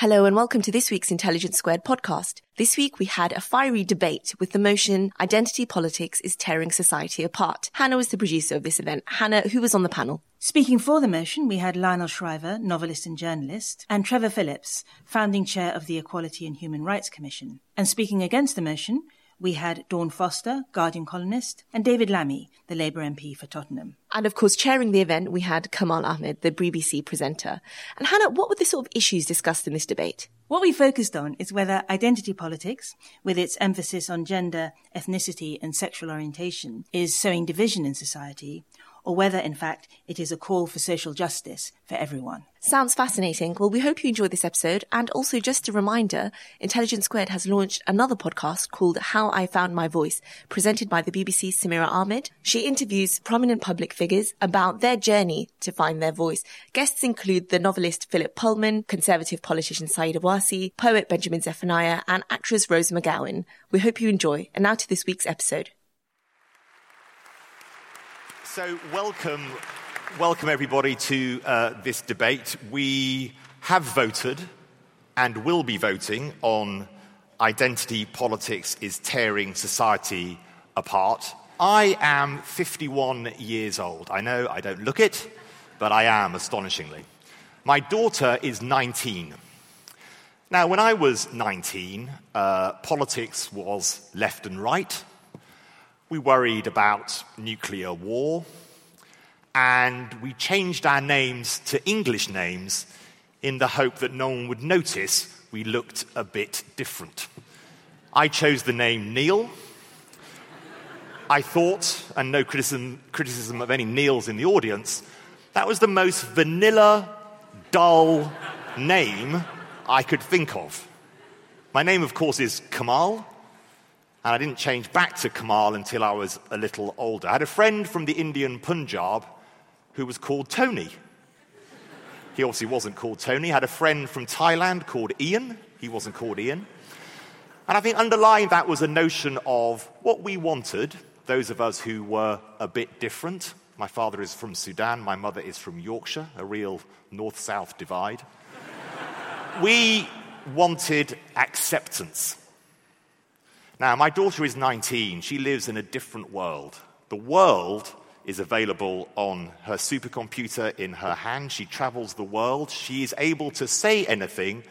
Hello and welcome to this week's Intelligence Squared podcast. This week we had a fiery debate with the motion, Identity Politics is Tearing Society Apart. Hannah was the producer of this event. Hannah, who was on the panel? Speaking for the motion, we had Lionel Shriver, novelist and journalist, and Trevor Phillips, founding chair of the Equality and Human Rights Commission. And speaking against the motion, we had Dawn Foster, Guardian columnist, and David Lammy, the Labour MP for Tottenham. And of course, chairing the event, we had Kamal Ahmed, the BBC presenter. And Hannah, what were the sort of issues discussed in this debate? What we focused on is whether identity politics, with its emphasis on gender, ethnicity and sexual orientation, is sowing division in society, or whether, in fact, it is a call for social justice for everyone. Sounds fascinating. Well, we hope you enjoyed this episode. And also, just a reminder, Intelligence Squared has launched another podcast called How I Found My Voice, presented by the BBC's Samira Ahmed. She interviews prominent public figures about their journey to find their voice. Guests include the novelist Philip Pullman, conservative politician Saeed Awasi, poet Benjamin Zephaniah, and actress Rose McGowan. We hope you enjoy. And now to this week's episode. So welcome everybody to this debate. We have voted and will be voting on Identity Politics is Tearing Society Apart. I am 51 years old. I know I don't look it, but I am, astonishingly. My daughter is 19. Now, when I was 19, politics was left and right. We worried about nuclear war, and we changed our names to English names in the hope that no one would notice we looked a bit different. I chose the name Neil. I thought, and no criticism of any Neils in the audience, that was the most vanilla, dull name I could think of. My name, of course, is Kamal. And I didn't change back to Kamal until I was a little older. I had a friend from the Indian Punjab who was called Tony. He obviously wasn't called Tony. I had a friend from Thailand called Ian. He wasn't called Ian. And I think underlying that was a notion of what we wanted, those of us who were a bit different. My father is from Sudan. My mother is from Yorkshire, a real north-south divide. We wanted acceptance. Now, my daughter is 19. She lives in a different world. The world is available on her supercomputer in her hand. She travels the world. She is able to say anything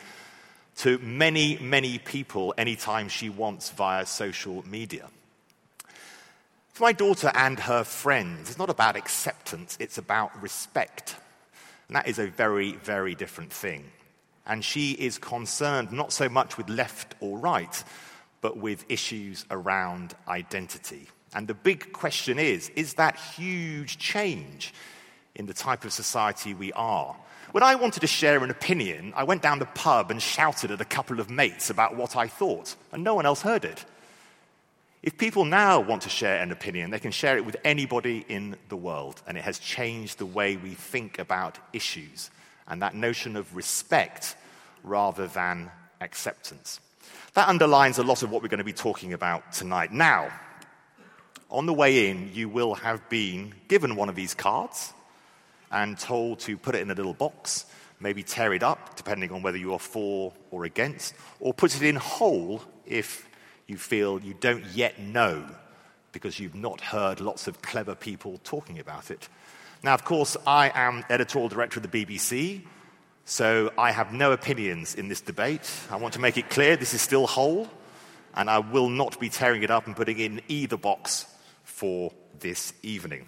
to many, many people anytime she wants via social media. For my daughter and her friends, it's not about acceptance, it's about respect. And that is a very, very different thing. And she is concerned not so much with left or right, but with issues around identity. And the big question is that huge change in the type of society we are? When I wanted to share an opinion, I went down the pub and shouted at a couple of mates about what I thought, and no one else heard it. If people now want to share an opinion, they can share it with anybody in the world, and it has changed the way we think about issues, and that notion of respect rather than acceptance. That underlines a lot of what we're going to be talking about tonight. Now, on the way in, you will have been given one of these cards and told to put it in a little box, maybe tear it up, depending on whether you are for or against, or put it in whole if you feel you don't yet know, because you've not heard lots of clever people talking about it. Now, of course, I am editorial director of the BBC, so I have no opinions in this debate. I want to make it clear this is still whole, and I will not be tearing it up and putting it in either box for this evening.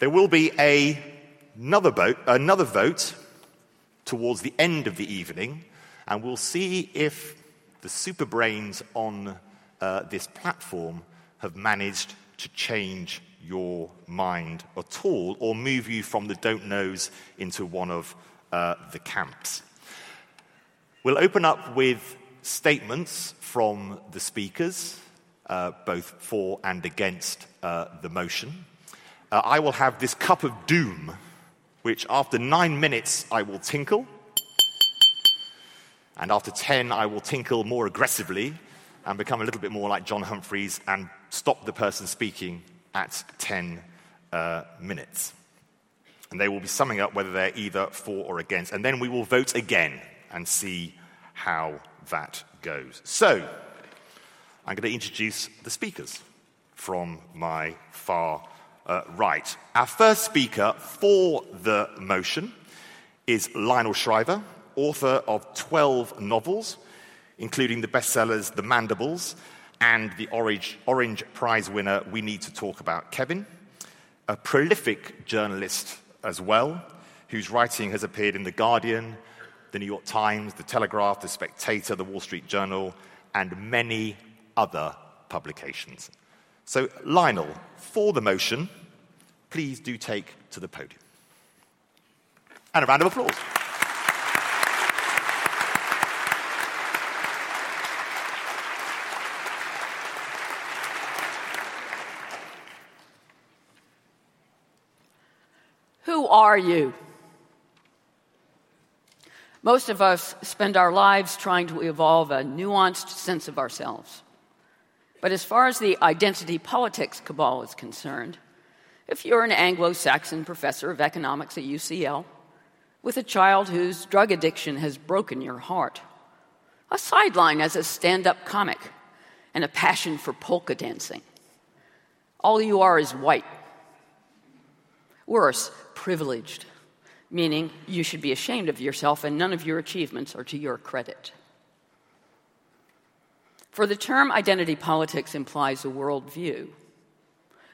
There will be another vote towards the end of the evening, and we'll see if the superbrains on this platform have managed to change your mind at all, or move you from the don't-knows into one of the camps. We'll open up with statements from the speakers, both for and against the motion. I will have this cup of doom, which after 9 minutes I will tinkle, and after 10 I will tinkle more aggressively and become a little bit more like John Humphreys and stop the person speaking at 10 minutes. And they will be summing up whether they're either for or against. And then we will vote again and see how that goes. So, I'm going to introduce the speakers from my far right. Our first speaker for the motion is Lionel Shriver, author of 12 novels, including the bestsellers The Mandibles and the Orange Prize winner We Need to Talk About Kevin, a prolific journalist as well, whose writing has appeared in The Guardian, The New York Times, The Telegraph, The Spectator, The Wall Street Journal, and many other publications. So, Lionel, for the motion, please do take to the podium. And a round of applause. Who are you? Most of us spend our lives trying to evolve a nuanced sense of ourselves. But as far as the identity politics cabal is concerned, if you're an Anglo-Saxon professor of economics at UCL with a child whose drug addiction has broken your heart, a sideline as a stand-up comic, and a passion for polka dancing, all you are is white. Worse, privileged, meaning you should be ashamed of yourself and none of your achievements are to your credit. For the term identity politics implies a worldview.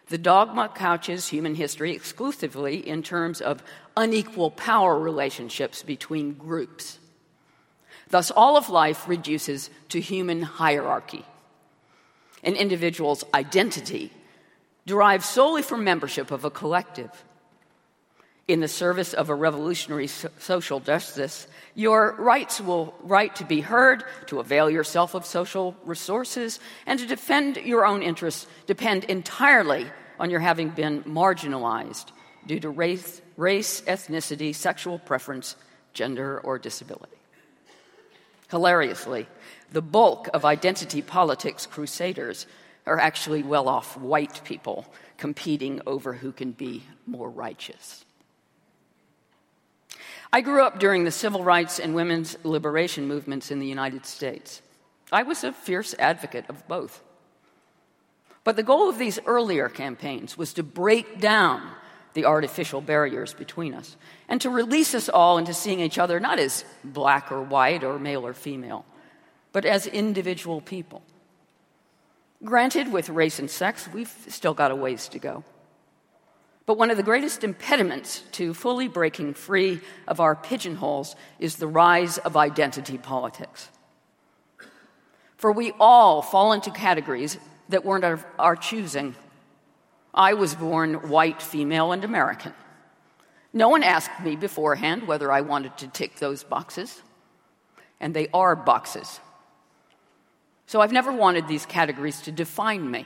The dogma couches human history exclusively in terms of unequal power relationships between groups. Thus, all of life reduces to human hierarchy. An individual's identity derives solely from membership of a collective. In the service of a revolutionary social justice, your rights will right to be heard, to avail yourself of social resources, and to defend your own interests depend entirely on your having been marginalized due to race, ethnicity, sexual preference, gender, or disability. Hilariously, the bulk of identity politics crusaders are actually well-off white people competing over who can be more righteous. I grew up during the civil rights and women's liberation movements in the United States. I was a fierce advocate of both. But the goal of these earlier campaigns was to break down the artificial barriers between us and to release us all into seeing each other not as black or white or male or female, but as individual people. Granted, with race and sex, we've still got a ways to go. But one of the greatest impediments to fully breaking free of our pigeonholes is the rise of identity politics. For we all fall into categories that weren't of our choosing. I was born white, female, and American. No one asked me beforehand whether I wanted to tick those boxes, and they are boxes. So I've never wanted these categories to define me,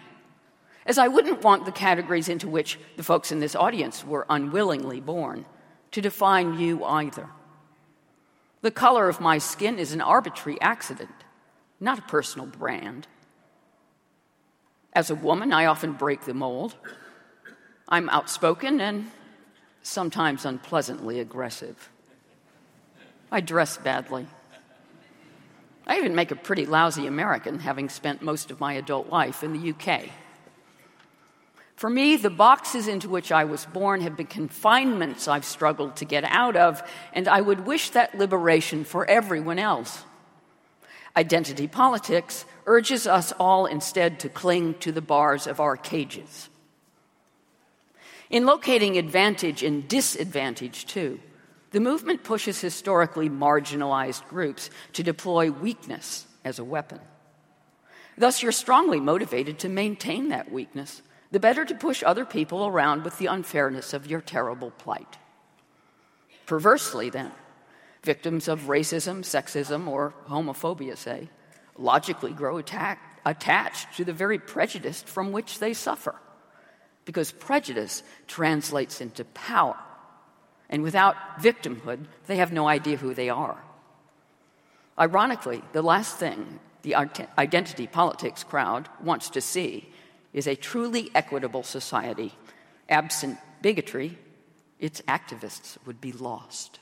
as I wouldn't want the categories into which the folks in this audience were unwillingly born to define you either. The color of my skin is an arbitrary accident, not a personal brand. As a woman, I often break the mold. I'm outspoken and sometimes unpleasantly aggressive. I dress badly. I even make a pretty lousy American, having spent most of my adult life in the UK. For me, the boxes into which I was born have been confinements I've struggled to get out of, and I would wish that liberation for everyone else. Identity politics urges us all instead to cling to the bars of our cages. In locating advantage and disadvantage, too, the movement pushes historically marginalized groups to deploy weakness as a weapon. Thus, you're strongly motivated to maintain that weakness, the better to push other people around with the unfairness of your terrible plight. Perversely, then, victims of racism, sexism, or homophobia, say, logically grow attached to the very prejudice from which they suffer, because prejudice translates into power, and without victimhood, they have no idea who they are. Ironically, the last thing the identity politics crowd wants to see is a truly equitable society. Absent bigotry, its activists would be lost.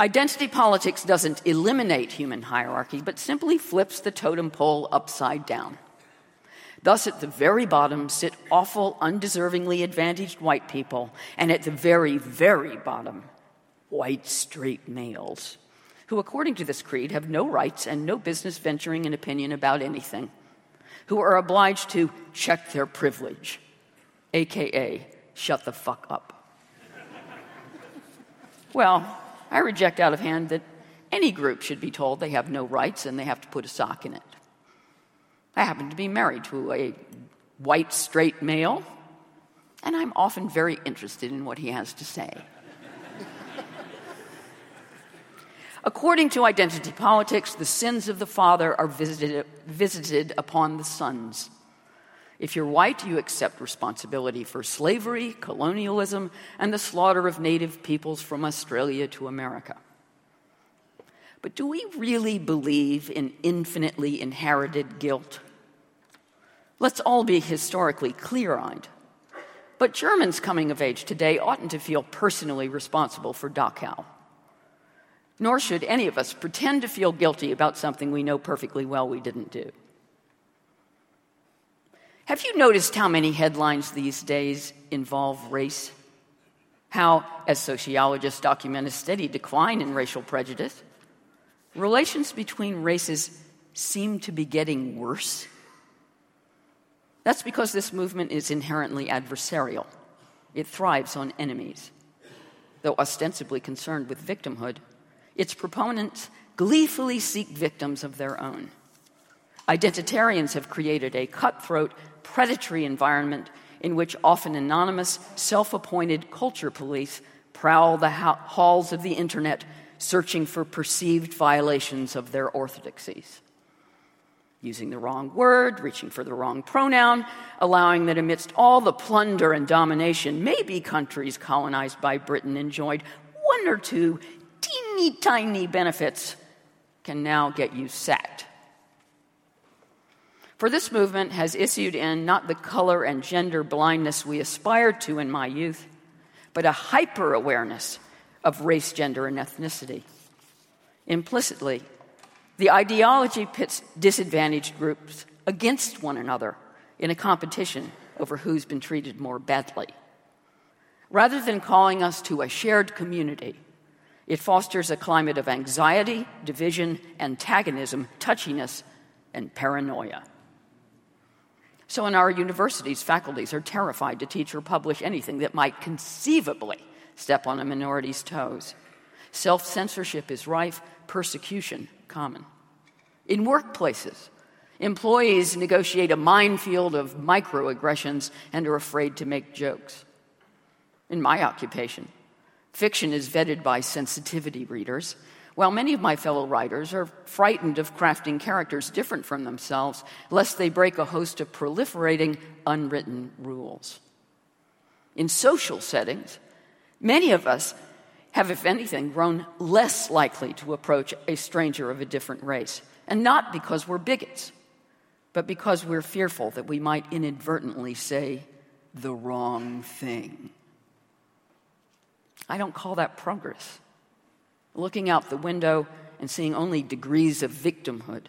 Identity politics doesn't eliminate human hierarchy, but simply flips the totem pole upside down. Thus, at the very bottom sit awful, undeservingly advantaged white people, and at the very, very bottom, white straight males, who, according to this creed, have no rights and no business venturing an opinion about anything, who are obliged to check their privilege, a.k.a. shut the fuck up. Well, I reject out of hand that any group should be told they have no rights and they have to put a sock in it. I happen to be married to a white, straight male, and I'm often very interested in what he has to say. According to identity politics, the sins of the father are visited upon the sons. If you're white, you accept responsibility for slavery, colonialism, and the slaughter of native peoples from Australia to America. But do we really believe in infinitely inherited guilt? Let's all be historically clear-eyed. But Germans coming of age today oughtn't to feel personally responsible for Dachau. Nor should any of us pretend to feel guilty about something we know perfectly well we didn't do. Have you noticed how many headlines these days involve race? How, as sociologists document a steady decline in racial prejudice, relations between races seem to be getting worse. That's because this movement is inherently adversarial. It thrives on enemies. Though ostensibly concerned with victimhood, its proponents gleefully seek victims of their own. Identitarians have created a cutthroat, predatory environment in which often anonymous, self-appointed culture police prowl the halls of the internet, searching for perceived violations of their orthodoxies. Using the wrong word, reaching for the wrong pronoun, allowing that amidst all the plunder and domination, maybe countries colonized by Britain enjoyed one or two teeny tiny benefits, can now get you sacked. For this movement has issued in not the color and gender blindness we aspired to in my youth, but a hyper-awareness of race, gender, and ethnicity. Implicitly, the ideology pits disadvantaged groups against one another in a competition over who's been treated more badly. Rather than calling us to a shared community, it fosters a climate of anxiety, division, antagonism, touchiness, and paranoia. So in our universities, faculties are terrified to teach or publish anything that might conceivably step on a minority's toes. Self-censorship is rife, persecution common. In workplaces, employees negotiate a minefield of microaggressions and are afraid to make jokes. In my occupation, fiction is vetted by sensitivity readers, while many of my fellow writers are frightened of crafting characters different from themselves, lest they break a host of proliferating unwritten rules. In social settings, many of us have, if anything, grown less likely to approach a stranger of a different race, and not because we're bigots, but because we're fearful that we might inadvertently say the wrong thing. I don't call that progress. Looking out the window and seeing only degrees of victimhood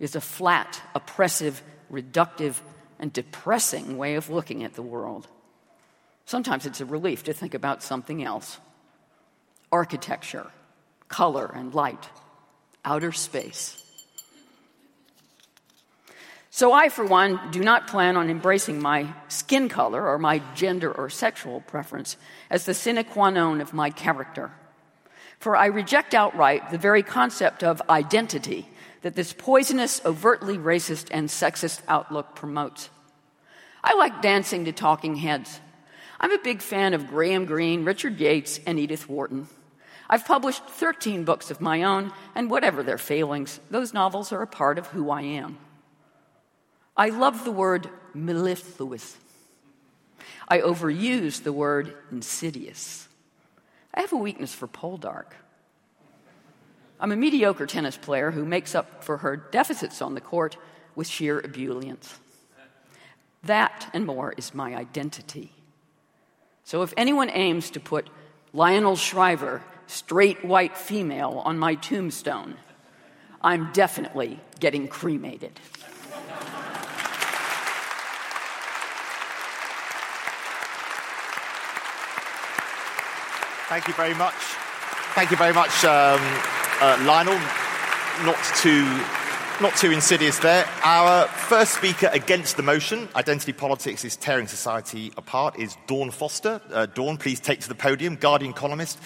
is a flat, oppressive, reductive, and depressing way of looking at the world. Sometimes it's a relief to think about something else. Architecture, color and light, outer space. So I, for one, do not plan on embracing my skin color or my gender or sexual preference as the sine qua non of my character. For I reject outright the very concept of identity that this poisonous, overtly racist and sexist outlook promotes. I like dancing to talking heads. I'm a big fan of Graham Greene, Richard Yates, and Edith Wharton. I've published 13 books of my own, and whatever their failings, those novels are a part of who I am. I love the word mellifluous. I overuse the word insidious. I have a weakness for Poldark. I'm a mediocre tennis player who makes up for her deficits on the court with sheer ebullience. That and more is my identity. So if anyone aims to put Lionel Shriver straight white female on my tombstone, I'm definitely getting cremated. Thank you very much. Thank you very much, Lionel. Not too insidious there. Our first speaker against the motion, Identity Politics is Tearing Society Apart, is Dawn Foster. Dawn, please take to the podium, Guardian columnist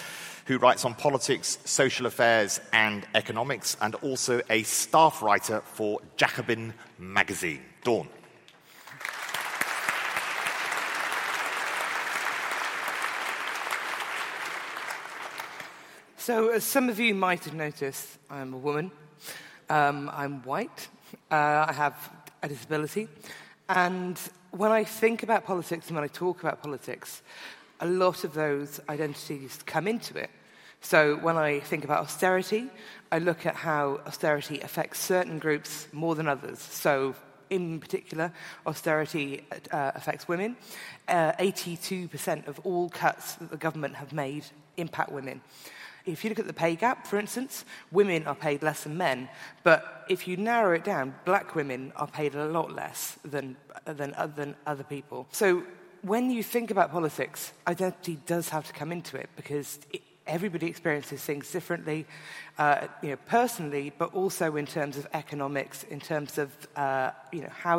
who writes on politics, social affairs and economics, and also a staff writer for Jacobin Magazine. Dawn. So, as some of you might have noticed, I'm a woman. I'm white, I have a disability, and when I think about politics and when I talk about politics, a lot of those identities come into it. So when I think about austerity, I look at how austerity affects certain groups more than others. So in particular, austerity affects women. 82% of all cuts that the government have made impact women. If you look at the pay gap, for instance, women are paid less than men. But if you narrow it down, black women are paid a lot less than other people. So when you think about politics, identity does have to come into it because everybody experiences things differently, personally, but also in terms of economics, in terms of how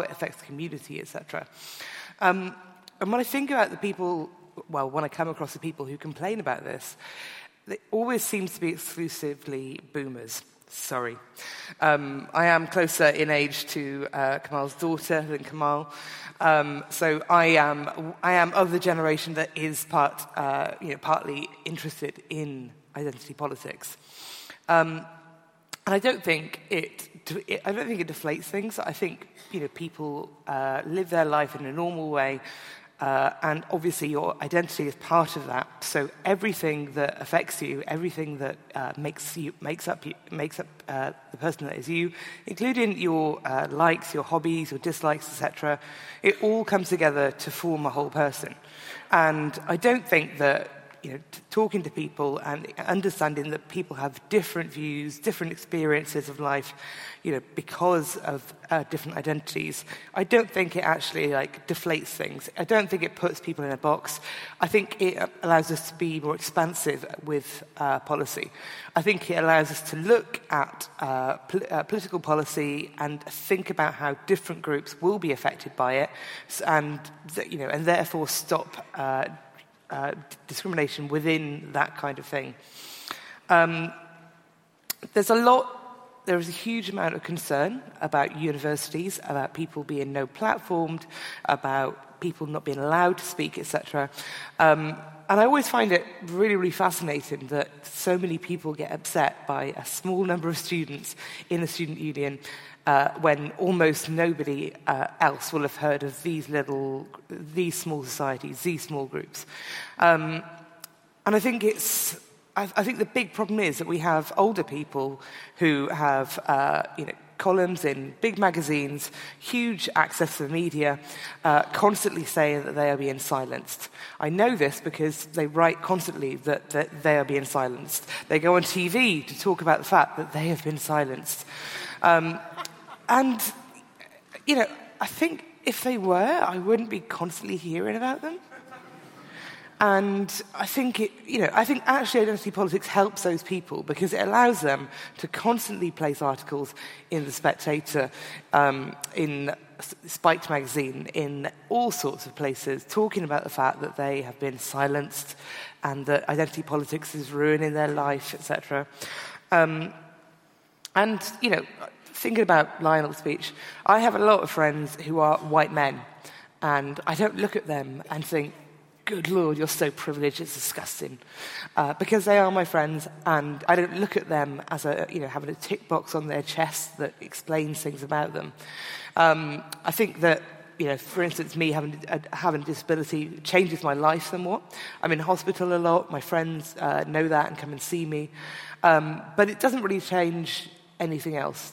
it affects the community, etc. And when I think about the people, well, when I come across the people who complain about this, it always seems to be exclusively boomers. Sorry. I am closer in age to Kamal's daughter than Kamal. So I am of the generation that is partly interested in identity politics. And I don't think it deflates things. I think people live their life in a normal way. And obviously, your identity is part of that. So everything that affects you, everything that makes up the person that is you, including your likes, your hobbies, your dislikes, etc., it all comes together to form a whole person. And I don't think that talking to people and understanding that people have different views, different experiences of life, because of different identities, I don't think it actually deflates things. I don't think it puts people in a box. I think it allows us to be more expansive with policy. I think it allows us to look at political policy and think about how different groups will be affected by it, and therefore stop discrimination within that kind of thing. There is a huge amount of concern about universities, about people being no-platformed, about people not being allowed to speak, etc. And I always find it really, really fascinating that so many people get upset by a small number of students in a student union when almost nobody else will have heard of these small societies, these small groups. And I think I think the big problem is that we have older people who have, columns in big magazines, huge access to the media, constantly saying that they are being silenced. I know this because they write constantly that they are being silenced. They go on TV to talk about the fact that they have been silenced. I think if they were, I wouldn't be constantly hearing about them. And I think actually identity politics helps those people because it allows them to constantly place articles in The Spectator, in Spiked magazine, in all sorts of places, talking about the fact that they have been silenced and that identity politics is ruining their life, etc. Thinking about Lionel's speech, I have a lot of friends who are white men, and I don't look at them and think, good Lord, you're so privileged, it's disgusting. Because they are my friends, and I don't look at them as having a tick box on their chest that explains things about them. I think that, for instance, me having a disability changes my life somewhat. I'm in hospital a lot, my friends know that and come and see me. But it doesn't really change anything else.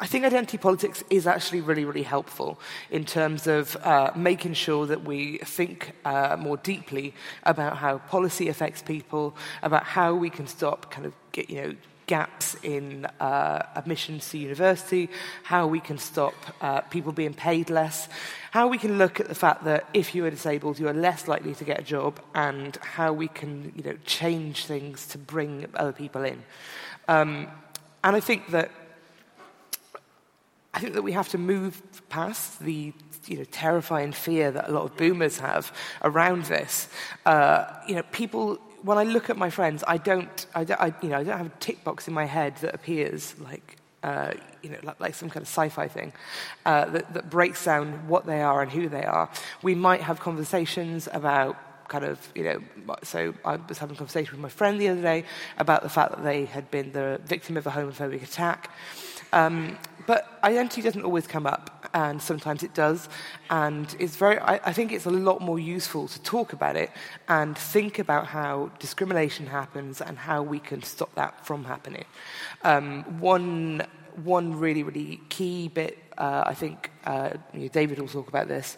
I think identity politics is actually really, really helpful in terms of making sure that we think more deeply about how policy affects people, about how we can stop kind of, gaps in admissions to university, how we can stop people being paid less, how we can look at the fact that if you are disabled, you are less likely to get a job, and how we can, change things to bring other people in. And I think that we have to move past the terrifying fear that a lot of boomers have around this. People. When I look at my friends, I don't have a tick box in my head that appears like some kind of sci-fi thing that breaks down what they are and who they are. We might have conversations about. So I was having a conversation with my friend the other day about the fact that they had been the victim of a homophobic attack. But identity doesn't always come up, and sometimes it does. And it's I think it's a lot more useful to talk about it and think about how discrimination happens and how we can stop that from happening. One really, really key bit, I think David will talk about this,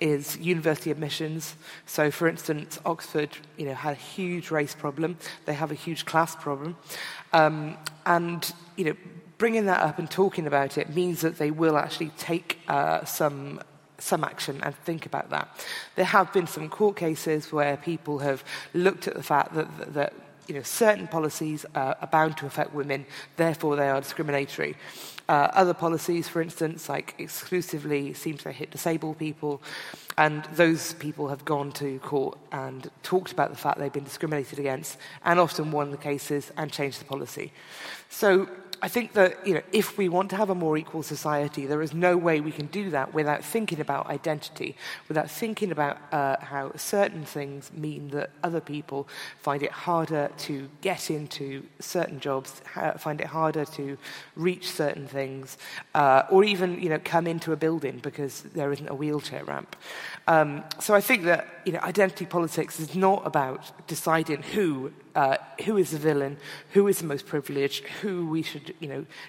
is university admissions. So, for instance, Oxford, had a huge race problem. They have a huge class problem. Bringing that up and talking about it means that they will actually take some action and think about that. There have been some court cases where people have looked at the fact that certain policies are bound to affect women, therefore they are discriminatory. Other policies, for instance, like exclusively seem to hit disabled people, and those people have gone to court and talked about the fact they've been discriminated against and often won the cases and changed the policy. So I think that, if we want to have a more equal society, there is no way we can do that without thinking about identity, without thinking about how certain things mean that other people find it harder to get into certain jobs, find it harder to reach certain things, or even, come into a building because there isn't a wheelchair ramp. So I think that, identity politics is not about deciding who is the villain, who is the most privileged, who we should,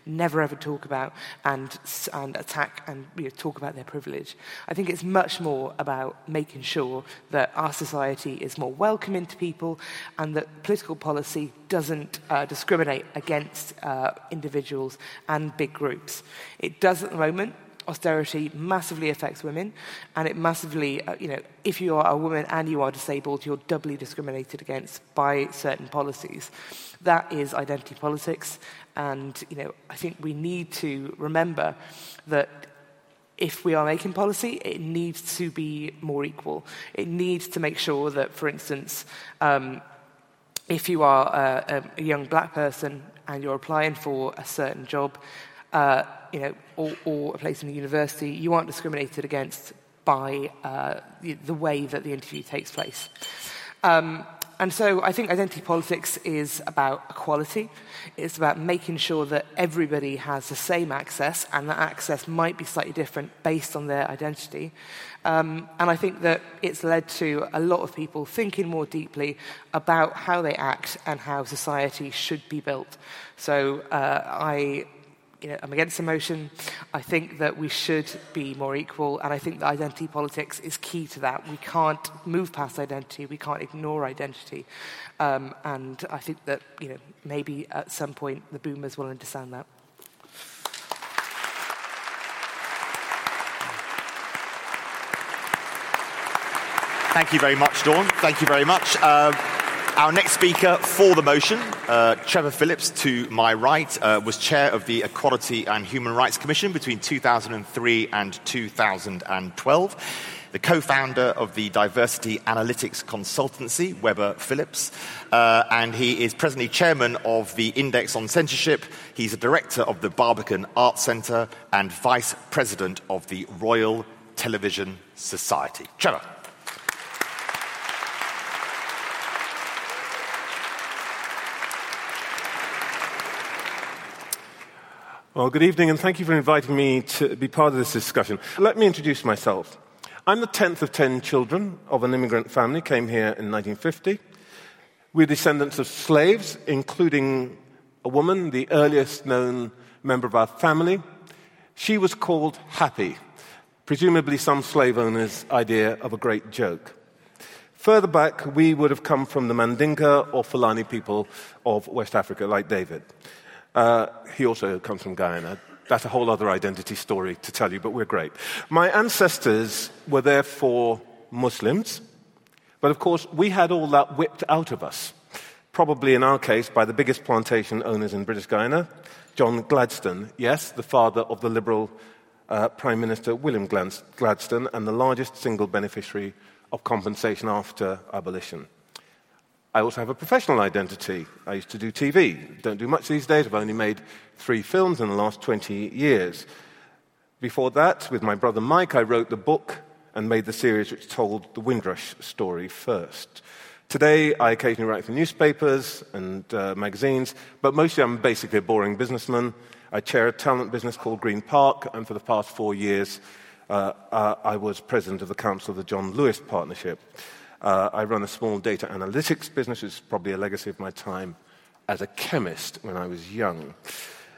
never ever talk about and attack and talk about their privilege. I think it's much more about making sure that our society is more welcoming to people and that political policy doesn't discriminate against individuals and big groups. It does at the moment. Austerity massively affects women, and it massively, if you are a woman and you are disabled, you're doubly discriminated against by certain policies. That is identity politics, and, I think we need to remember that if we are making policy, it needs to be more equal. It needs to make sure that, for instance, if you are a young black person and you're applying for a certain job, or a place in the university, you aren't discriminated against by the way that the interview takes place. And so I think identity politics is about equality. It's about making sure that everybody has the same access, and that access might be slightly different based on their identity. And I think that it's led to a lot of people thinking more deeply about how they act and how society should be built. So I'm against the motion. I think that we should be more equal, and I think that identity politics is key to that. We can't move past identity. We can't ignore identity. And I think that, maybe at some point the boomers will understand that. Thank you very much, Dawn. Thank you very much. Our next speaker for the motion, Trevor Phillips, to my right, was chair of the Equality and Human Rights Commission between 2003 and 2012, the co-founder of the diversity analytics consultancy, Weber Phillips, and he is presently chairman of the Index on Censorship. He's a director of the Barbican Arts Centre and vice president of the Royal Television Society. Trevor. Well, good evening, and thank you for inviting me to be part of this discussion. Let me introduce myself. I'm the 10th of 10 children of an immigrant family, came here in 1950. We're descendants of slaves, including a woman, the earliest known member of our family, She was called Happy, presumably some slave owner's idea of a great joke. Further back, we would have come from the Mandinka or Fulani people of West Africa, like David. He also comes from Guyana. That's a whole other identity story to tell you, but we're great. My ancestors were therefore Muslims, but of course we had all that whipped out of us, probably in our case by the biggest plantation owners in British Guyana, John Gladstone, yes, the father of the Liberal Prime Minister William Gladstone, and the largest single beneficiary of compensation after abolition. I also have a professional identity. I used to do TV. Don't do much these days. I've only made 3 films in the last 20 years. Before that, with my brother Mike, I wrote the book and made the series which told the Windrush story first. Today, I occasionally write for newspapers and magazines, but mostly I'm basically a boring businessman. I chair a talent business called Green Park, and for the past 4 years, I was president of the council of the John Lewis Partnership. I run a small data analytics business, which is probably a legacy of my time as a chemist when I was young.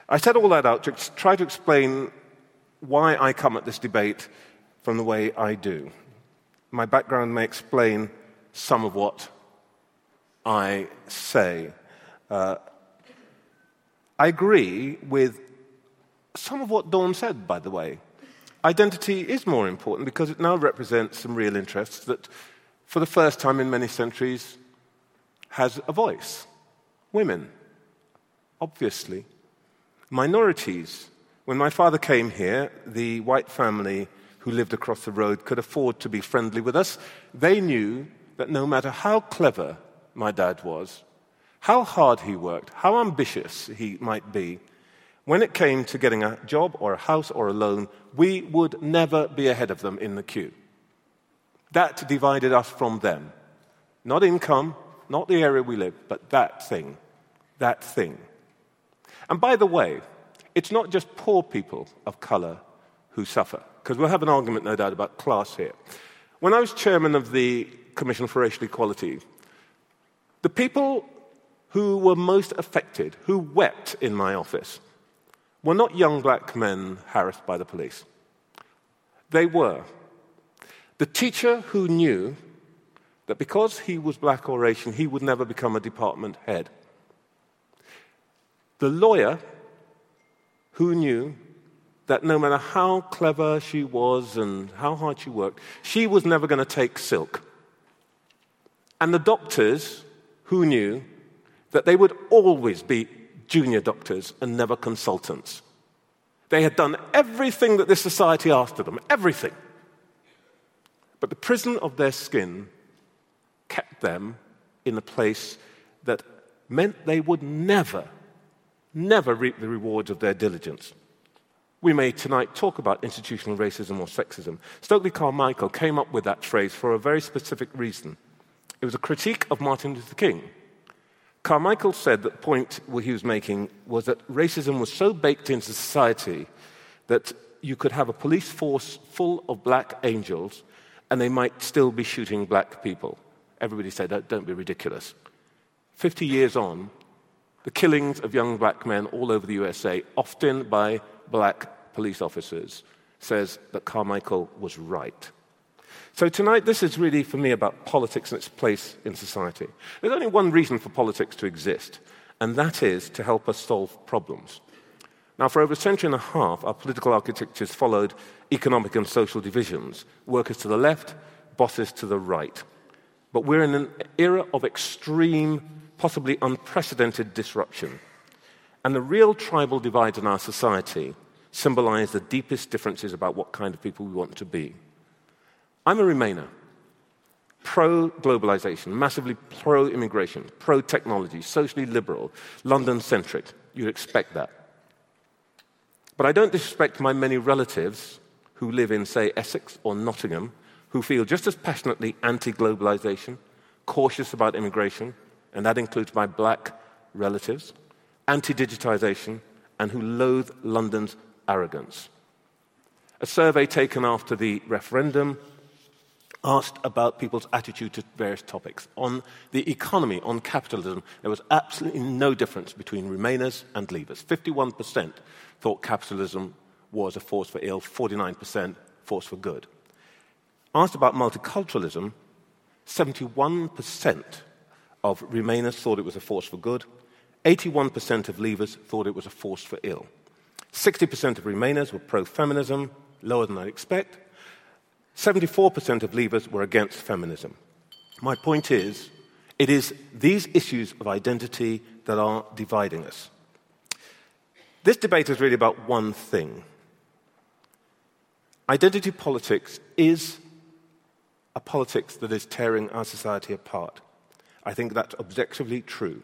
I set all that out to try to explain why I come at this debate from the way I do. My background may explain some of what I say. I agree with some of what Dawn said, by the way. Identity is more important because it now represents some real interests that, for the first time in many centuries, has a voice. Women, obviously. Minorities. When my father came here, the white family who lived across the road could afford to be friendly with us. They knew that no matter how clever my dad was, how hard he worked, how ambitious he might be, when it came to getting a job or a house or a loan, we would never be ahead of them in the queue. That divided us from them. Not income, not the area we live, but that thing. And by the way, it's not just poor people of colour who suffer, because we'll have an argument, no doubt, about class here. When I was chairman of the Commission for Racial Equality, the people who were most affected, who wept in my office, were not young black men harassed by the police. They were the teacher who knew that because he was black or Asian, he would never become a department head. The lawyer who knew that no matter how clever she was and how hard she worked, she was never going to take silk. And the doctors who knew that they would always be junior doctors and never consultants. They had done everything that this society asked of them, everything. But the prison of their skin kept them in a place that meant they would never reap the rewards of their diligence. We may tonight talk about institutional racism or sexism. Stokely Carmichael came up with that phrase for a very specific reason. It was a critique of Martin Luther King. Carmichael said that the point he was making was that racism was so baked into society that you could have a police force full of black angels and they might still be shooting black people. Everybody said, oh, don't be ridiculous. 50 years on, the killings of young black men all over the USA, often by black police officers, says that Carmichael was right. So tonight, this is really, for me, about politics and its place in society. There's only one reason for politics to exist, and that is to help us solve problems. Now, for over a century and a half, our political architectures followed economic and social divisions, workers to the left, bosses to the right. But we're in an era of extreme, possibly unprecedented disruption. And the real tribal divides in our society symbolize the deepest differences about what kind of people we want to be. I'm a Remainer, pro-globalization, massively pro-immigration, pro-technology, socially liberal, London-centric. You'd expect that. But I don't disrespect my many relatives who live in, say, Essex or Nottingham, who feel just as passionately anti-globalization, cautious about immigration, and that includes my black relatives, anti-digitization, and who loathe London's arrogance. A survey taken after the referendum asked about people's attitude to various topics. On the economy, on capitalism, there was absolutely no difference between Remainers and Leavers. 51% thought capitalism was a force for ill, 49% force for good. Asked about multiculturalism, 71% of Remainers thought it was a force for good, 81% of Leavers thought it was a force for ill. 60% of Remainers were pro-feminism, lower than I'd expect. 74% of Leavers were against feminism. My point is, it is these issues of identity that are dividing us. This debate is really about one thing. Identity politics is a politics that is tearing our society apart. I think that's objectively true.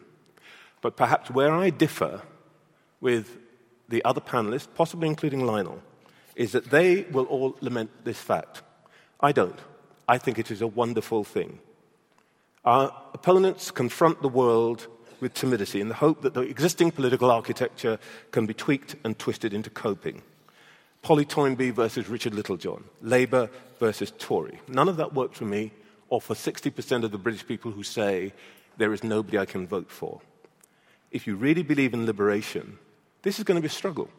But perhaps where I differ with the other panelists, possibly including Lionel, is that they will all lament this fact. I don't. I think it is a wonderful thing. Our opponents confront the world with timidity in the hope that the existing political architecture can be tweaked and twisted into coping. Polly Toynbee versus Richard Littlejohn, Labour versus Tory. None of that works for me or for 60% of the British people who say there is nobody I can vote for. If you really believe in liberation, this is going to be a struggle.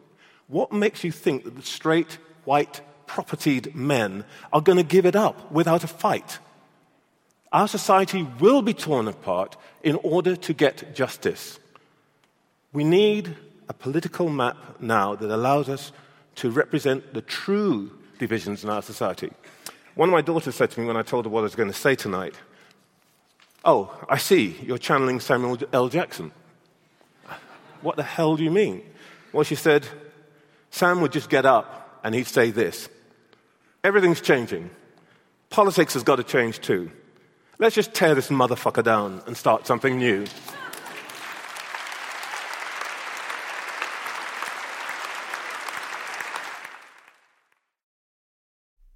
What makes you think that the straight, white, propertied men are going to give it up without a fight? Our society will be torn apart in order to get justice. We need a political map now that allows us to represent the true divisions in our society. One of my daughters said to me when I told her what I was going to say tonight, "Oh, I see, you're channeling Samuel L. Jackson." "What the hell do you mean?" Well, she said, "Sam would just get up and he'd say this. Everything's changing. Politics has got to change too. Let's just tear this motherfucker down and start something new."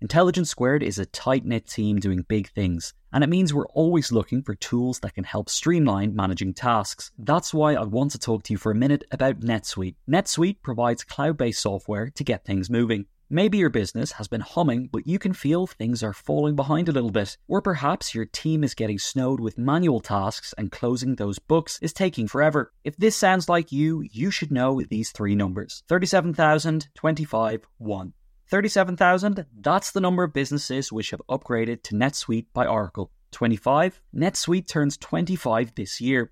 Intelligence Squared is a tight-knit team doing big things, and it means we're always looking for tools that can help streamline managing tasks. That's why I want to talk to you for a minute about NetSuite. NetSuite provides cloud-based software to get things moving. Maybe your business has been humming, but you can feel things are falling behind a little bit. Or perhaps your team is getting snowed with manual tasks and closing those books is taking forever. If this sounds like you, you should know these three numbers. 37,000, 25, 1. 37,000, that's the number of businesses which have upgraded to NetSuite by Oracle. 25, NetSuite turns 25 this year.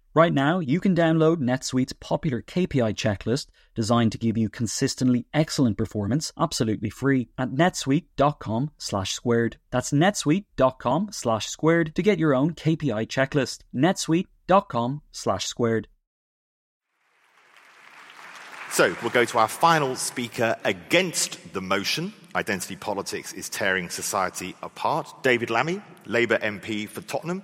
Right now, you can download NetSuite's popular KPI checklist designed to give you consistently excellent performance absolutely free at netsuite.com/squared. That's netsuite.com/squared to get your own KPI checklist. netsuite.com/squared. So we'll go to our final speaker against the motion. Identity politics is tearing society apart. David Lammy, Labour MP for Tottenham.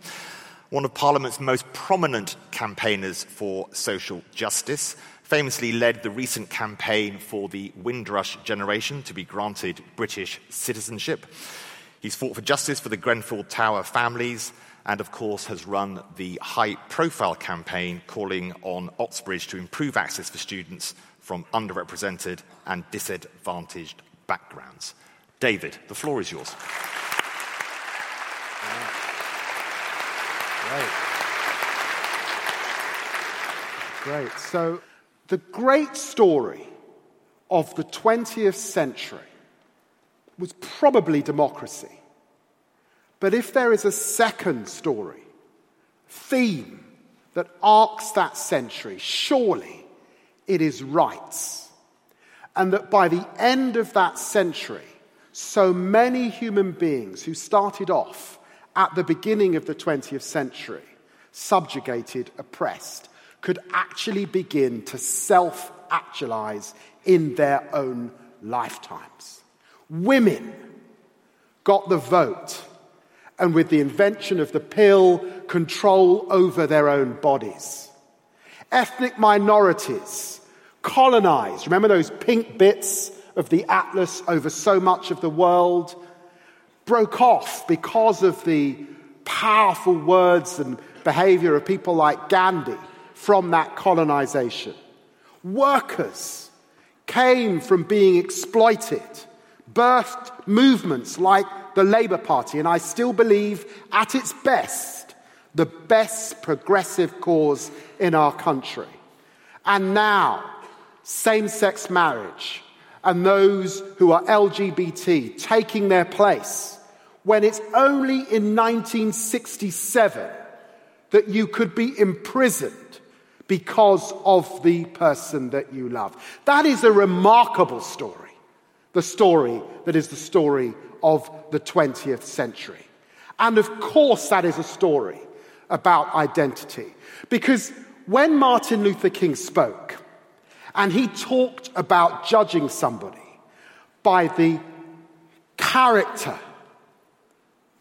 One of Parliament's most prominent campaigners for social justice, famously led the recent campaign for the Windrush generation to be granted British citizenship. He's fought for justice for the Grenfell Tower families and, of course, has run the high-profile campaign calling on Oxbridge to improve access for students from underrepresented and disadvantaged backgrounds. David, the floor is yours. Great. So the great story of the 20th century was probably democracy. But if there is a second story, theme that arcs that century, surely it is rights. And that by the end of that century, so many human beings who started off at the beginning of the 20th century, subjugated, oppressed, could actually begin to self-actualize in their own lifetimes. Women got the vote, and with the invention of the pill, control over their own bodies. Ethnic minorities colonized. Remember those pink bits of the atlas over so much of the world? broke off because of the powerful words and behavior of people like Gandhi from that colonization. Workers came from being exploited, birthed movements like the Labour Party, and I still believe, at its best, the best progressive cause in our country. And now, same-sex marriage and those who are LGBT taking their place, when it's only in 1967 that you could be imprisoned because of the person that you love. That is a remarkable story, the story that is the story of the 20th century. And of course that is a story about identity, because when Martin Luther King spoke, and he talked about judging somebody by the character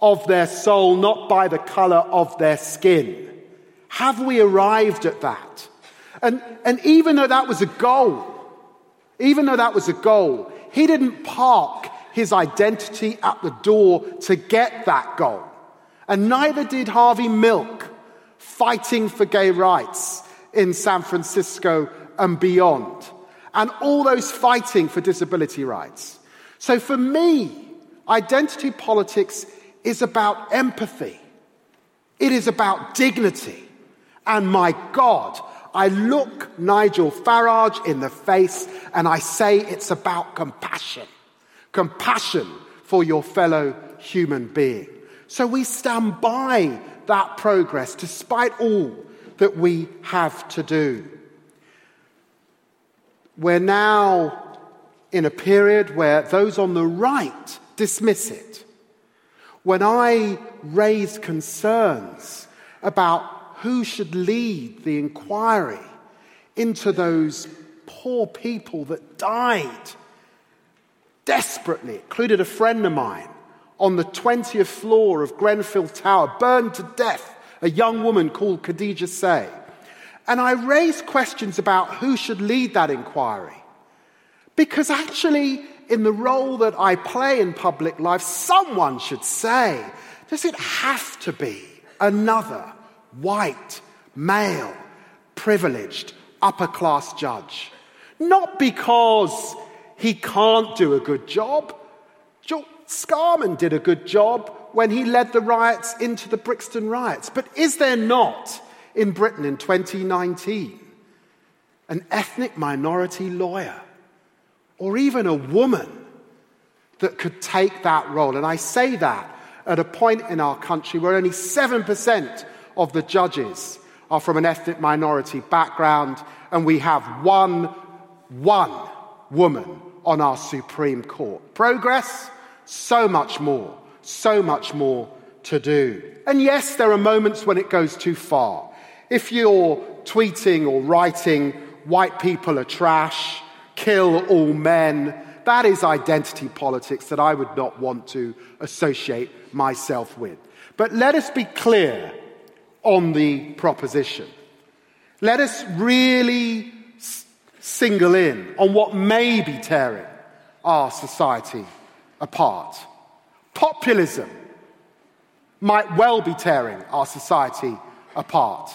of their soul, not by the colour of their skin. Have we arrived at that? And even though that was a goal, he didn't park his identity at the door to get that goal. And neither did Harvey Milk, fighting for gay rights in San Francisco and beyond, and all those fighting for disability rights. So for me, identity politics is about empathy. It is about dignity. And my God, I look Nigel Farage in the face and I say it's about compassion. Compassion for your fellow human being. So we stand by that progress despite all that we have to do. We're now in a period where those on the right dismiss it. When I raised concerns about who should lead the inquiry into those poor people that died desperately, included a friend of mine on the 20th floor of Grenfell Tower, burned to death, a young woman called Khadija Say. And I raised questions about who should lead that inquiry. Because actually, in the role that I play in public life, someone should say, does it have to be another white, male, privileged, upper-class judge? Not because he can't do a good job. John Scarman did a good job when he led the riots into the Brixton riots. But is there not, in Britain in 2019, an ethnic minority lawyer, or even a woman that could take that role? And I say that at a point in our country where only 7% of the judges are from an ethnic minority background, and we have one woman on our Supreme Court. Progress? So much more to do. And yes, there are moments when it goes too far. If you're tweeting or writing, white people are trash, kill all men, that is identity politics that I would not want to associate myself with. But let us be clear on the proposition. Let us really single in on what may be tearing our society apart. Populism might well be tearing our society apart.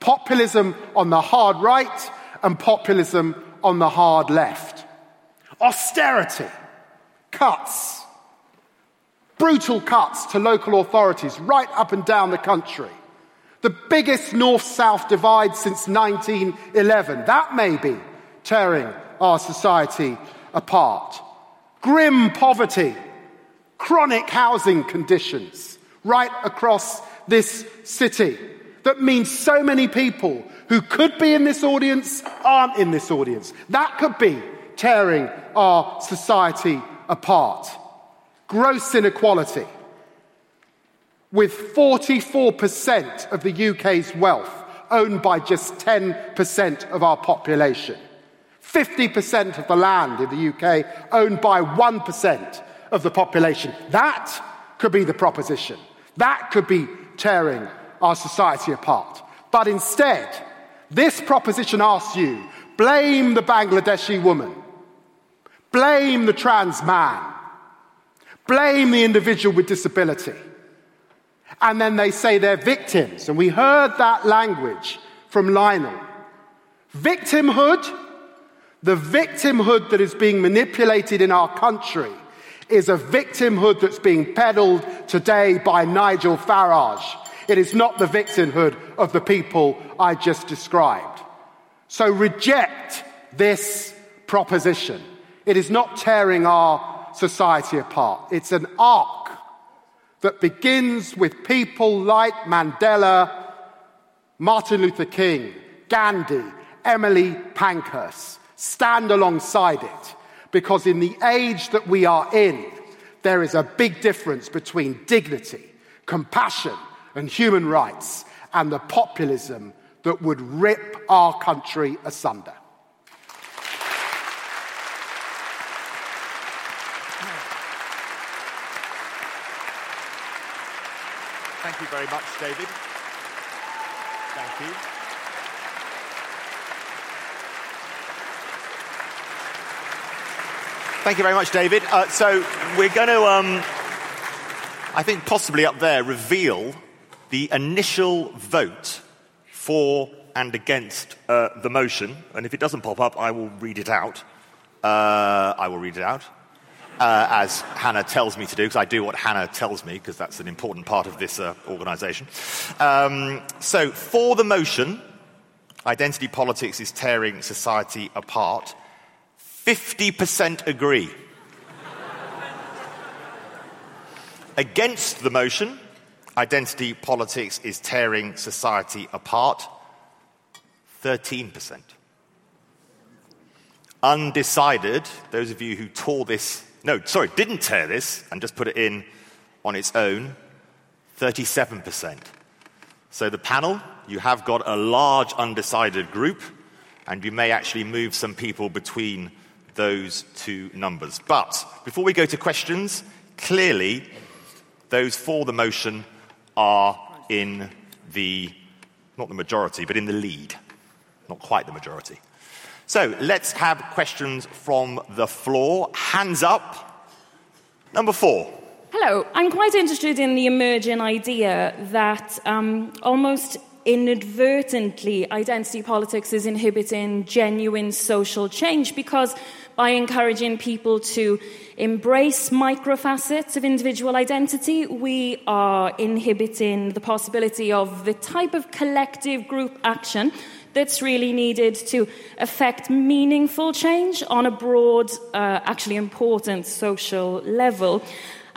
Populism on the hard right and populism on the hard left. Austerity, cuts, brutal cuts to local authorities right up and down the country. The biggest north-south divide since 1911. That may be tearing our society apart. Grim poverty, chronic housing conditions right across this city. That means so many people who could be in this audience aren't in this audience. That could be tearing our society apart. Gross inequality, with 44% of the UK's wealth owned by just 10% of our population. 50% of the land in the UK owned by 1% of the population. That could be the proposition. That could be tearing our society apart. But instead, this proposition asks you, blame the Bangladeshi woman, blame the trans man, blame the individual with disability, and then they say they're victims. And we heard that language from Lionel. Victimhood, the victimhood that is being manipulated in our country, is a victimhood that's being peddled today by Nigel Farage. It is not the victimhood of the people I just described. So reject this proposition. It is not tearing our society apart. It's an arc that begins with people like Mandela, Martin Luther King, Gandhi, Emily Pankhurst. Stand alongside it, because in the age that we are in, there is a big difference between dignity, compassion, and human rights, and the populism that would rip our country asunder. Thank you very much, David. Thank you. Thank you very much, David. So we're going to, I think possibly up there, reveal the initial vote for and against the motion. And if it doesn't pop up, I will read it out. As Hannah tells me to do, because I do what Hannah tells me, because that's an important part of this organisation. So for the motion, identity politics is tearing society apart, 50% agree. Against the motion, identity politics is tearing society apart, 13%. Undecided, those of you who didn't tear this and just put it in on its own, 37%. So the panel, you have got a large undecided group, and you may actually move some people between those two numbers. But before we go to questions, clearly those for the motion are in the, not the majority, but in the lead. Not quite the majority. So let's have questions from the floor. Hands up. Number 4. Hello. I'm quite interested in the emerging idea that almost inadvertently identity politics is inhibiting genuine social change, because by encouraging people to embrace micro facets of individual identity, we are inhibiting the possibility of the type of collective group action that's really needed to affect meaningful change on a broad, actually important social level,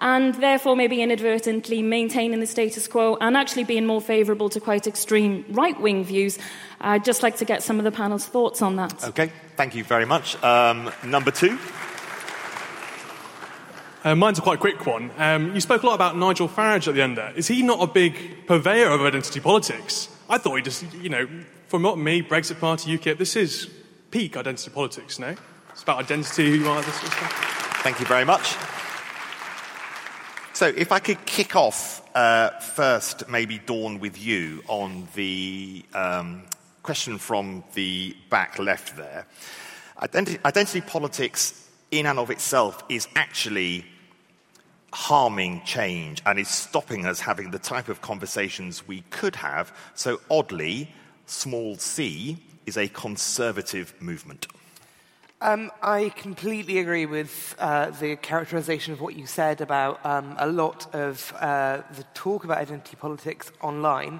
and therefore maybe inadvertently maintaining the status quo and actually being more favourable to quite extreme right-wing views. I'd just like to get some of the panel's thoughts on that. OK, thank you very much. Number 2. Mine's a quite quick one. You spoke a lot about Nigel Farage at the end there. Is he not a big purveyor of identity politics? I thought he just, for me, Brexit Party, UKIP, this is peak identity politics, no? It's about identity, who you are, this sort of stuff. Thank you very much. So if I could kick off first, maybe, Dawn, with you on the question from the back left there. Identity politics in and of itself is actually harming change and is stopping us having the type of conversations we could have. So oddly, small c is a conservative movement. I completely agree with the characterization of what you said about a lot of the talk about identity politics online.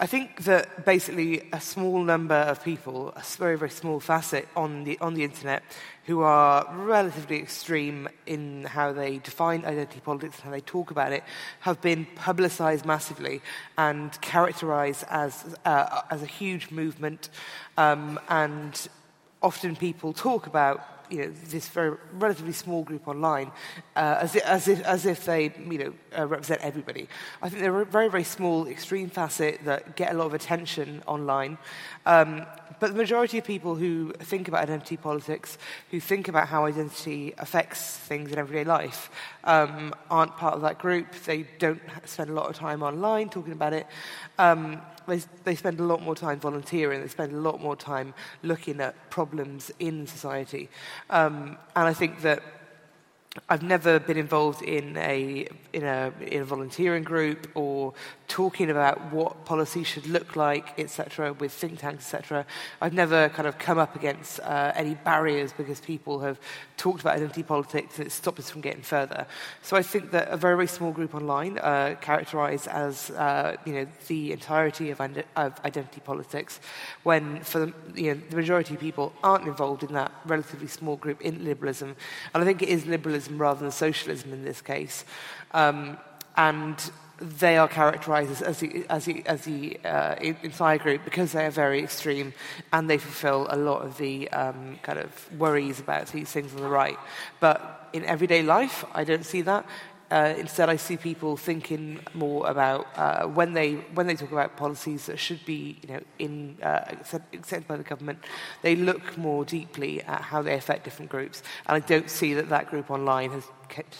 I think that basically a small number of people, a very, very small facet on the internet, who are relatively extreme in how they define identity politics and how they talk about it, have been publicised massively and characterised as a huge movement, and often people talk about this very relatively small group online as if they represent everybody. I think they're a very, very small extreme facet that get a lot of attention online. But the majority of people who think about identity politics, who think about how identity affects things in everyday life, aren't part of that group. They don't spend a lot of time online talking about it. They spend a lot more time volunteering. They spend a lot more time looking at problems in society. And I think that I've never been involved in a volunteering group or talking about what policy should look like, etc., with think tanks, etc. I've never kind of come up against any barriers because people have talked about identity politics and it stopped us from getting further. So I think that a very, very small group online, characterised as the entirety of identity politics, when for the majority of people aren't involved in that relatively small group in liberalism, and I think it is liberalism rather than socialism in this case, and they are characterised as the entire group because they are very extreme and they fulfil a lot of the kind of worries about these things on the right. But in everyday life, I don't see that. Instead, I see people thinking more about when they talk about policies that should be, accepted by the government. They look more deeply at how they affect different groups, and I don't see that group online has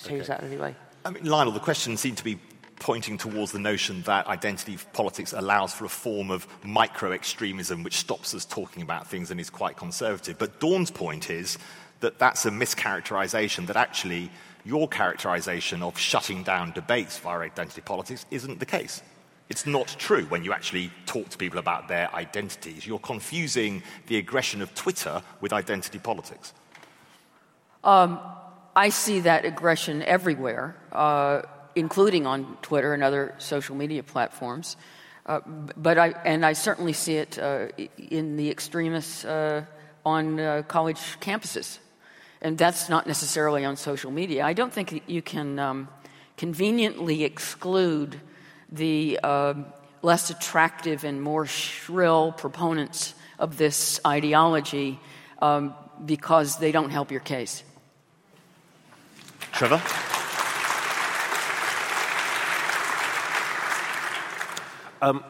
changed that in any way. I mean, Lionel, the question seemed to be pointing towards the notion that identity politics allows for a form of micro-extremism which stops us talking about things and is quite conservative. But Dawn's point is that that's a mischaracterisation, that actually your characterisation of shutting down debates via identity politics isn't the case. It's not true when you actually talk to people about their identities. You're confusing the aggression of Twitter with identity politics. I see that aggression everywhere, including on Twitter and other social media platforms. But I certainly see it in the extremists on college campuses. And that's not necessarily on social media. I don't think you can conveniently exclude the less attractive and more shrill proponents of this ideology because they don't help your case. Trevor? Do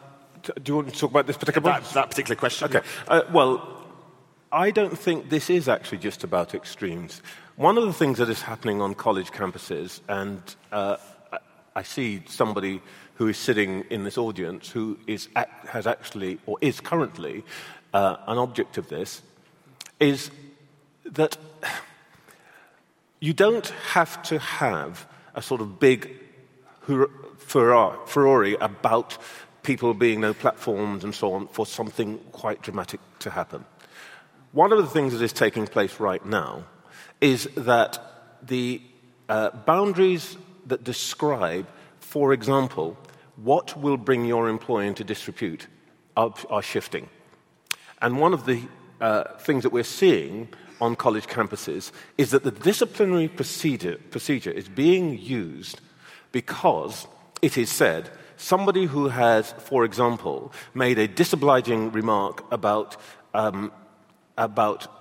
you want to talk about this particular point? That particular question. Okay. Yeah. Well, I don't think this is actually just about extremes. One of the things that is happening on college campuses, and I see somebody who is sitting in this audience who is currently an object of this, is that you don't have to have a sort of big furore about people being no platforms and so on for something quite dramatic to happen. One of the things that is taking place right now is that the boundaries that describe, for example, what will bring your employer into disrepute are shifting. And one of the things that we're seeing on college campuses is that the disciplinary procedure is being used because it is said somebody who has, for example, made a disobliging remark about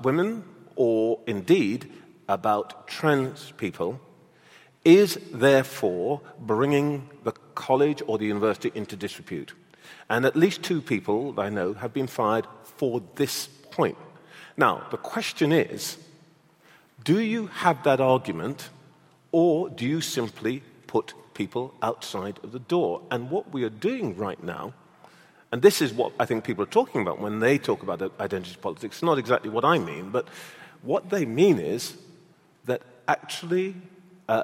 women, or indeed about trans people, is therefore bringing the college or the university into disrepute. And at least two people I know have been fired for this point. Now, the question is, do you have that argument, or do you simply put people outside of the door? And what we are doing right now, and this is what I think people are talking about when they talk about identity politics. It's not exactly what I mean, but what they mean is that actually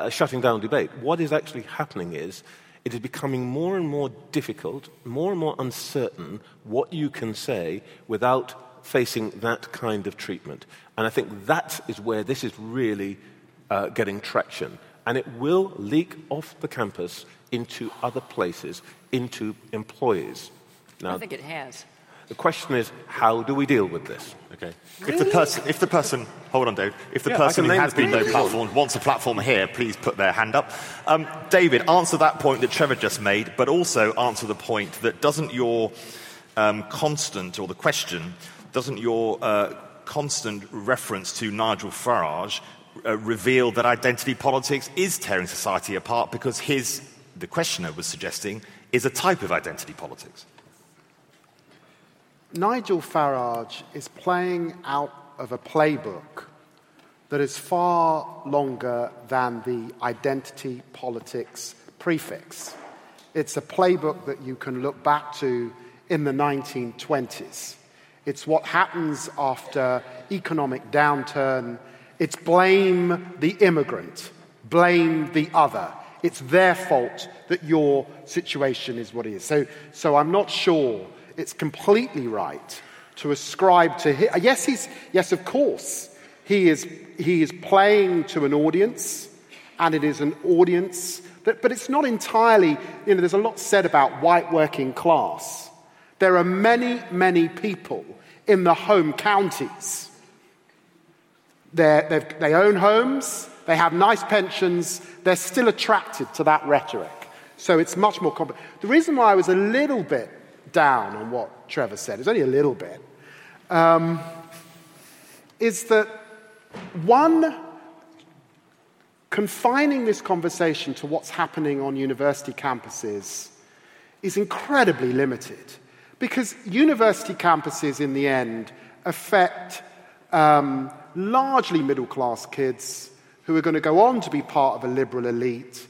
shutting down debate, what is actually happening is it is becoming more and more difficult, more and more uncertain what you can say without facing that kind of treatment. And I think that is where this is really getting traction. And it will leak off the campus into other places, into employees. Now, I think it has. The question is, how do we deal with this? Okay. Really? If the person who has been no platform wants a platform here, please put their hand up. David, answer that point that Trevor just made, but also answer the point that doesn't your constant reference to Nigel Farage reveal that identity politics is tearing society apart because the questioner was suggesting, is a type of identity politics? Nigel Farage is playing out of a playbook that is far longer than the identity politics prefix. It's a playbook that you can look back to in the 1920s. It's what happens after economic downturn. It's blame the immigrant. blame the other. It's their fault that your situation is what it is. So I'm not sure it's completely right to ascribe to him. Yes, of course, he is playing to an audience, and it is an audience that, but it's not entirely, there's a lot said about white working class. There are many, many people in the home counties. They own homes, they have nice pensions, they're still attracted to that rhetoric. So it's much more complex. The reason why I was a little bit down on what Trevor said, it's only a little bit, is that one, confining this conversation to what's happening on university campuses is incredibly limited, because university campuses in the end affect largely middle-class kids who are going to go on to be part of a liberal elite,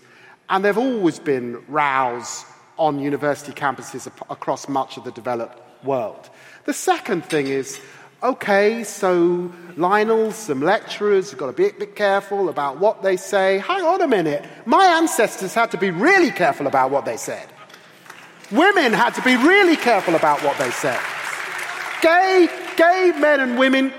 and there have always been rows on university campuses across much of the developed world. The second thing is, okay, so Lionel, some lecturers, you've got to be a bit careful about what they say. Hang on a minute. My ancestors had to be really careful about what they said. Women had to be really careful about what they said. Gay men and women,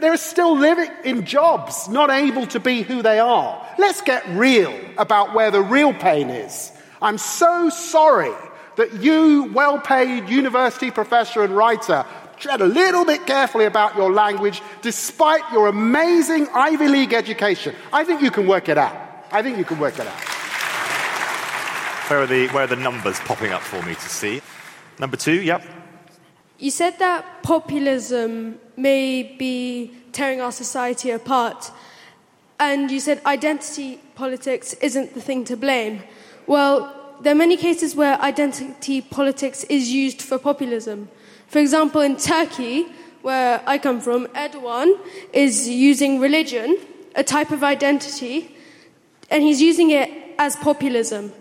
they're still living in jobs, not able to be who they are. Let's get real about where the real pain is. I'm so sorry that you, well-paid university professor and writer, tread a little bit carefully about your language despite your amazing Ivy League education. I think you can work it out. Where are the numbers popping up for me to see? Number two, yep. You said that populism may be tearing our society apart, and you said identity politics isn't the thing to blame. Well, there are many cases where identity politics is used for populism. For example, in Turkey, where I come from, Erdogan is using religion, a type of identity, and he's using it as populism.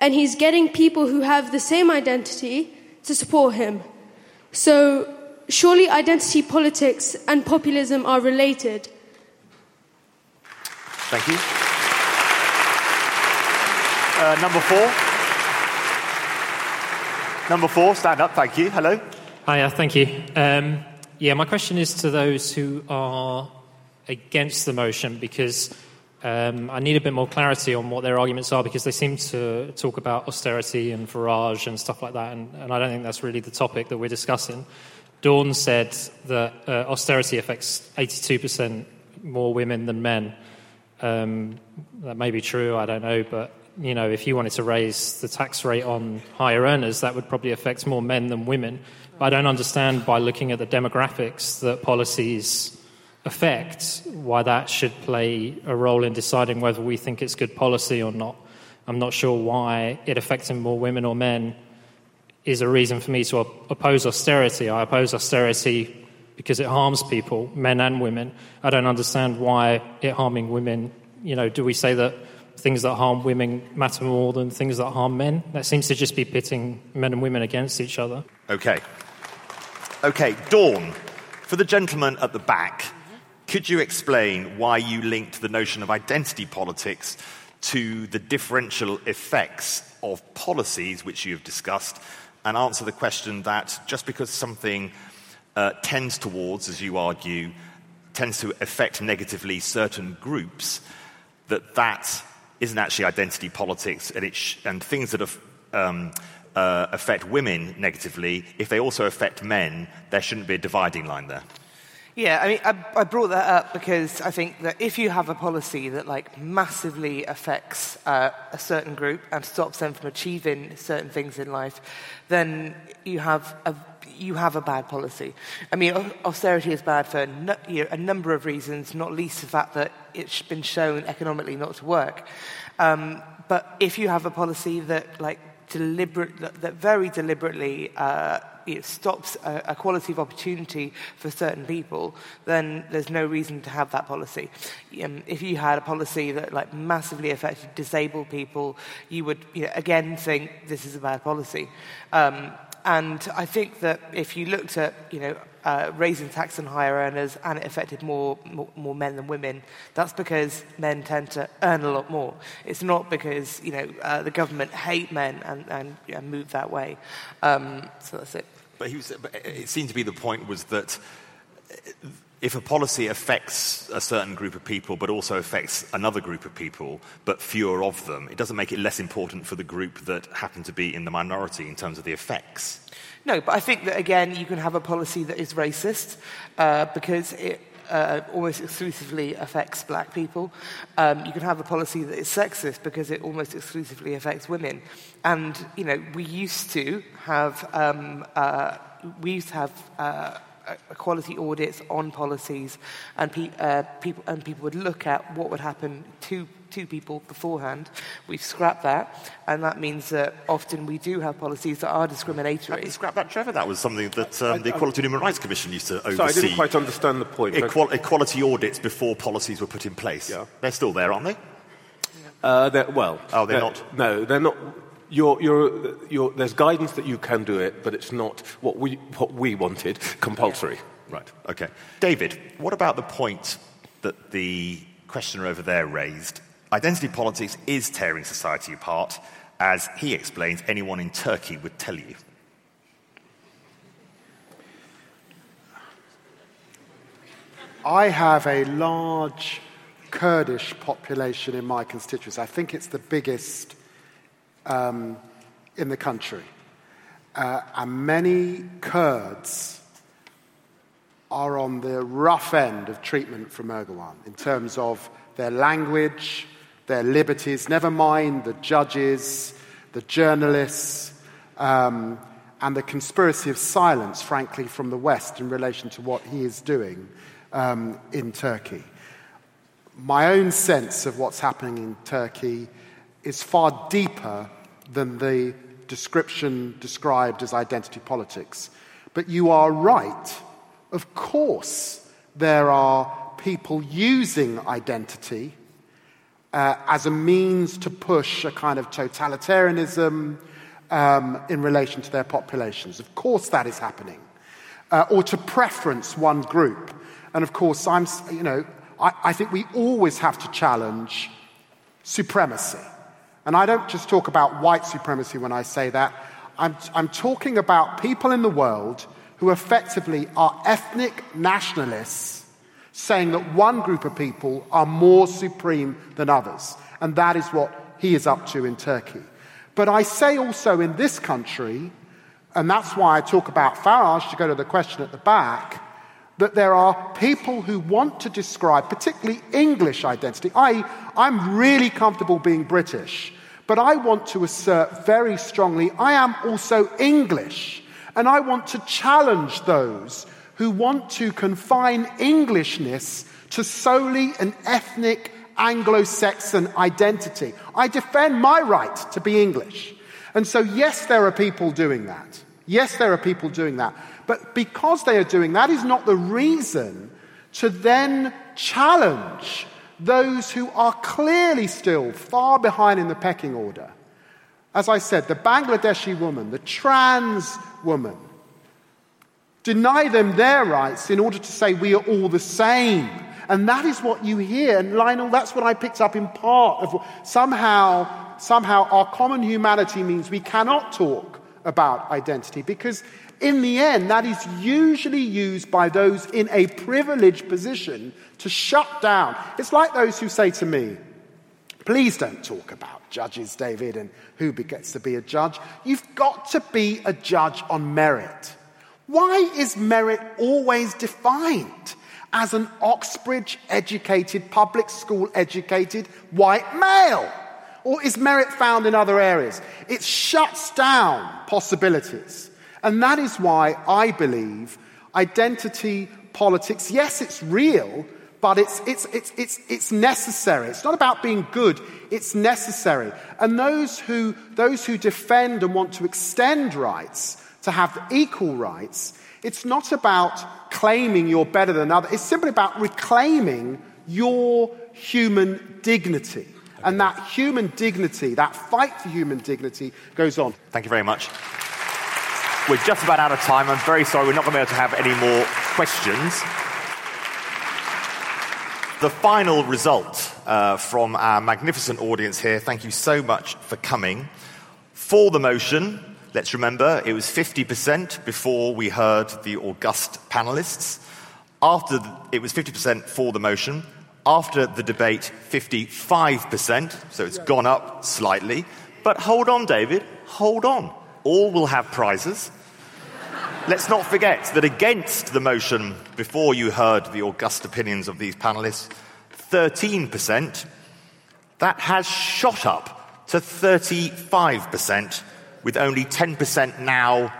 And he's getting people who have the same identity to support him. So surely identity politics and populism are related. Thank you. Number four, stand up, thank you. Hello. Hiya, thank you. My question is to those who are against the motion, because I need a bit more clarity on what their arguments are, because they seem to talk about austerity and Farage and stuff like that, and I don't think that's really the topic that we're discussing. Dawn said that austerity affects 82% more women than men. That may be true, I don't know, but if you wanted to raise the tax rate on higher earners, that would probably affect more men than women. But I don't understand, by looking at the demographics that policies affect, why that should play a role in deciding whether we think it's good policy or not. I'm not sure why it affecting more women or men is a reason for me to oppose austerity. I oppose austerity because it harms people, men and women. I don't understand why it harming women. Do we say that things that harm women matter more than things that harm men? That seems to just be pitting men and women against each other. Okay, Dawn, for the gentleman at the back, could you explain why you linked the notion of identity politics to the differential effects of policies which you have discussed, and answer the question that just because something tends towards, as you argue, tends to affect negatively certain groups, that isn't actually identity politics, and and things that affect women negatively, if they also affect men, there shouldn't be a dividing line there. Yeah, I brought that up because I think that if you have a policy that massively affects a certain group and stops them from achieving certain things in life, then you have a bad policy. Austerity is bad for a number of reasons, not least the fact that it's been shown economically not to work. But if you have a policy that that very deliberately stops a quality of opportunity for certain people, then there's no reason to have that policy. If you had a policy that massively affected disabled people, you would again think this is a bad policy. And I think that if you looked at, raising tax on higher earners, and it affected more men than women, that's because men tend to earn a lot more. It's not because, the government hate men and move that way. So that's it. But it seemed to be the point was that if a policy affects a certain group of people but also affects another group of people but fewer of them, it doesn't make it less important for the group that happened to be in the minority in terms of the effects. No, but I think that, again, you can have a policy that is racist because it almost exclusively affects black people. You can have a policy that is sexist because it almost exclusively affects women. And, we used to have equality audits on policies, and people would look at what would happen to people beforehand. We've scrapped that, and that means that often we do have policies that are discriminatory. Scrap that, Trevor. That was something that the Equality and Human Rights Commission used to oversee. Sorry, I didn't quite understand the point. Equality audits before policies were put in place. Yeah. They're still there, aren't they? They're not. No, they're not. There's guidance that you can do it, but it's not what we wanted compulsory. Yeah. Right. Okay. David, what about the point that the questioner over there raised? Identity politics is tearing society apart, as he explains anyone in Turkey would tell you. I have a large Kurdish population in my constituency. I think it's the biggest in the country. And many Kurds are on the rough end of treatment from Erdogan in terms of their language, their liberties, never mind the judges, the journalists, and the conspiracy of silence, frankly, from the West in relation to what he is doing in Turkey. My own sense of what's happening in Turkey is far deeper than the description described as identity politics. But you are right. Of course, there are people using identity as a means to push a kind of totalitarianism in relation to their populations. Of course that is happening. Or to preference one group. And of course, I think we always have to challenge supremacy. And I don't just talk about white supremacy when I say that. I'm talking about people in the world who effectively are ethnic nationalists saying that one group of people are more supreme than others. And that is what he is up to in Turkey. But I say also in this country, and that's why I talk about Farage, to go to the question at the back, that there are people who want to describe particularly English identity. I'm really comfortable being British. But I want to assert very strongly, I am also English. And I want to challenge those who want to confine Englishness to solely an ethnic Anglo-Saxon identity. I defend my right to be English. And so, yes, there are people doing that. Yes, there are people doing that. But because they are doing that is not the reason to then challenge those who are clearly still far behind in the pecking order. As I said, the Bangladeshi woman, the trans woman, deny them their rights in order to say we are all the same. And that is what you hear. And Lionel, that's what I picked up in part of. Somehow our common humanity means we cannot talk about identity, because in the end, that is usually used by those in a privileged position to shut down. It's like those who say to me, please don't talk about judges, David, and who gets to be a judge. You've got to be a judge on merit. Why is merit always defined as an Oxbridge-educated, public school-educated white male? Or is merit found in other areas? It shuts down possibilities. And that is why I believe identity politics, yes, it's real, but it's necessary. It's not about being good, it's necessary. And those who defend and want to extend rights, to have equal rights, it's not about claiming you're better than others. It's simply about reclaiming your human dignity. Okay. And that human dignity, that fight for human dignity goes on. Thank you very much. We're just about out of time. I'm very sorry, we're not going to be able to have any more questions. The final result from our magnificent audience here, thank you so much for coming. For the motion, let's remember, it was 50% before we heard the august panellists. After it was 50% for the motion. After the debate, 55%, so it's gone up slightly. But hold on, David, hold on. All will have prizes. Let's not forget that against the motion, before you heard the august opinions of these panellists, 13%, that has shot up to 35%, with only 10% now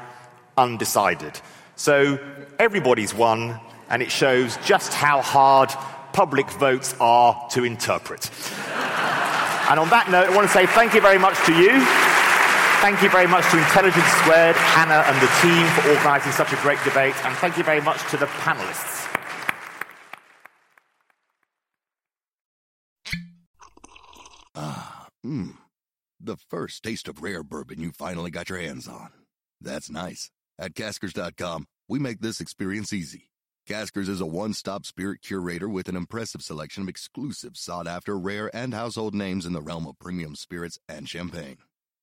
undecided. So everybody's won, and it shows just how hard public votes are to interpret. And on that note, I want to say thank you very much to you. Thank you very much to Intelligence Squared, Hannah and the team for organising such a great debate. And thank you very much to the panellists. The first taste of rare bourbon you finally got your hands on. That's nice. At Caskers.com, we make this experience easy. Caskers is a one-stop spirit curator with an impressive selection of exclusive, sought-after, rare, and household names in the realm of premium spirits and champagne.